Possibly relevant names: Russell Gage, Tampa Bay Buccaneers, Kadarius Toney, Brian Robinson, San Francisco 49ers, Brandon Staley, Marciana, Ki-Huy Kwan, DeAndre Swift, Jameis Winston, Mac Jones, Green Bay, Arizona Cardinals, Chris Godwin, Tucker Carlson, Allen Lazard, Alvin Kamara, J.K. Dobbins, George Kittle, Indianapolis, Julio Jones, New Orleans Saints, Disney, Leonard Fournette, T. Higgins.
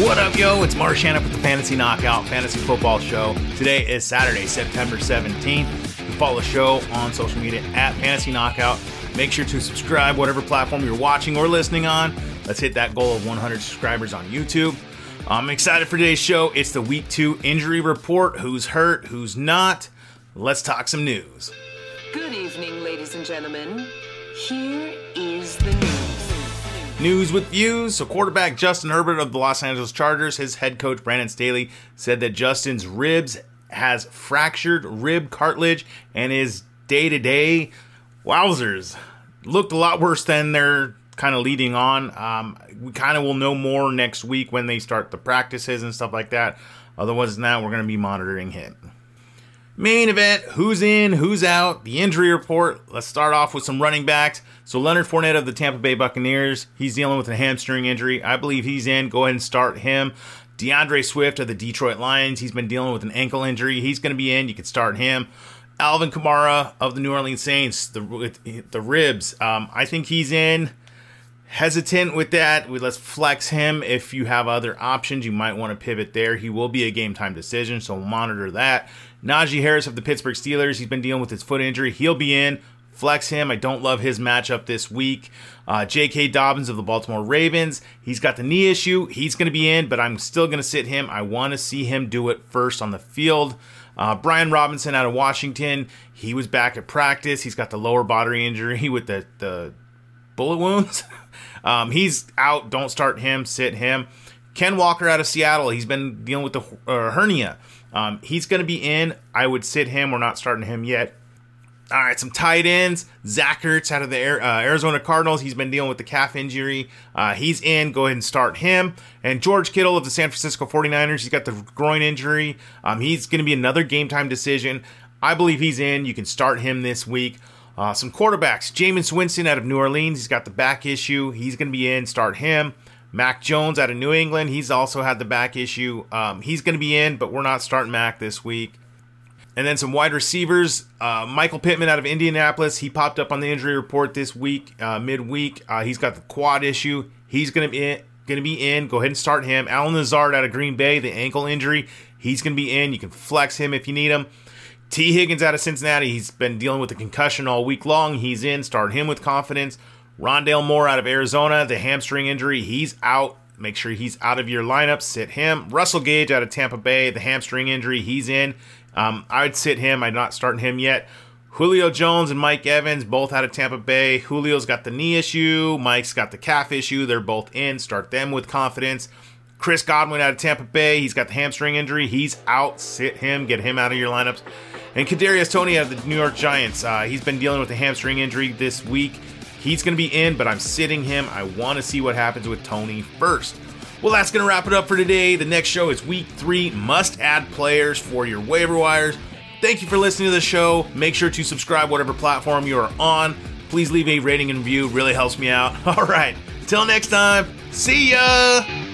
What up, yo? It's Marciana with the Fantasy Knockout Fantasy Football Show. Today is Saturday, September 17th. You follow the show on social media at Fantasy Knockout. Make sure to subscribe, whatever platform you're watching or listening on. Let's hit that goal of 100 subscribers on YouTube. I'm excited for today's show. It's the Week 2 Injury Report. Who's hurt, who's not? Let's talk some news. Good evening, ladies and gentlemen. Here is the news. News with views. So quarterback Justin Herbert of the Los Angeles Chargers, his head coach Brandon Staley, said that Justin's ribs has fractured rib cartilage and is day-to-day, wowzers, looked a lot worse than they're kind of leading on. We kind of will know more next week when they start the practices and stuff like that. Otherwise than that, we're going to be monitoring him. Main event, who's in, who's out, the injury report. Let's start off with some running backs. So Leonard Fournette of the Tampa Bay Buccaneers, he's dealing with a hamstring injury. I believe he's in. Go ahead and start him. DeAndre Swift of the Detroit Lions, he's been dealing with an ankle injury. He's going to be in. You can start him. Alvin Kamara of the New Orleans Saints, with the ribs. I think he's in. Hesitant with that. Let's flex him. If you have other options, you might want to pivot there. He will be a game time decision, so monitor that. Najee Harris of the Pittsburgh Steelers, he's been dealing with his foot injury. He'll be in. Flex him. I don't love his matchup this week. J.K. Dobbins of the Baltimore Ravens, he's got the knee issue. He's going to be in, but I'm still going to sit him. I want to see him do it first on the field. Brian Robinson out of Washington, he was back at practice. He's got the lower body injury with the bullet wounds. He's out. Don't start him. Sit him. Ken Walker out of Seattle, he's been dealing with the hernia. He's going to be in. I would sit him. We're not starting him yet. All right, some tight ends. Zach Ertz out of the Arizona Cardinals, he's been dealing with the calf injury. He's in. Go ahead and start him. And George Kittle of the San Francisco 49ers, he's got the groin injury. He's going to be another game time decision. I believe he's in. You can start him this week. Some quarterbacks. Jameis Winston out of New Orleans, he's got the back issue. He's going to be in. Start him. Mac Jones out of New England, he's also had the back issue. He's going to be in, but we're not starting Mac this week. And then some wide receivers. Michael Pittman out of Indianapolis, he popped up on the injury report this week, midweek. He's got the quad issue. He's going to be in. Go ahead and start him. Allen Lazard out of Green Bay, the ankle injury. He's going to be in. You can flex him if you need him. T. Higgins out of Cincinnati, he's been dealing with a concussion all week long. He's in. Start him with confidence. Rondale Moore out of Arizona, the hamstring injury, he's out. Make sure he's out of your lineup. Sit him. Russell Gage out of Tampa Bay, the hamstring injury, he's in. I would sit him. I'm not starting him yet. Julio Jones and Mike Evans, both out of Tampa Bay. Julio's got the knee issue. Mike's got the calf issue. They're both in. Start them with confidence. Chris Godwin out of Tampa Bay, he's got the hamstring injury. He's out. Sit him. Get him out of your lineups. And Kadarius Toney out of the New York Giants, he's been dealing with a hamstring injury this week. He's going to be in, but I'm sitting him. I want to see what happens with Tony first. Well, that's going to wrap it up for today. The next show is Week 3 must-add players for your waiver wires. Thank you for listening to the show. Make sure to subscribe whatever platform you are on. Please leave a rating and review. Really helps me out. All right. Till next time. See ya.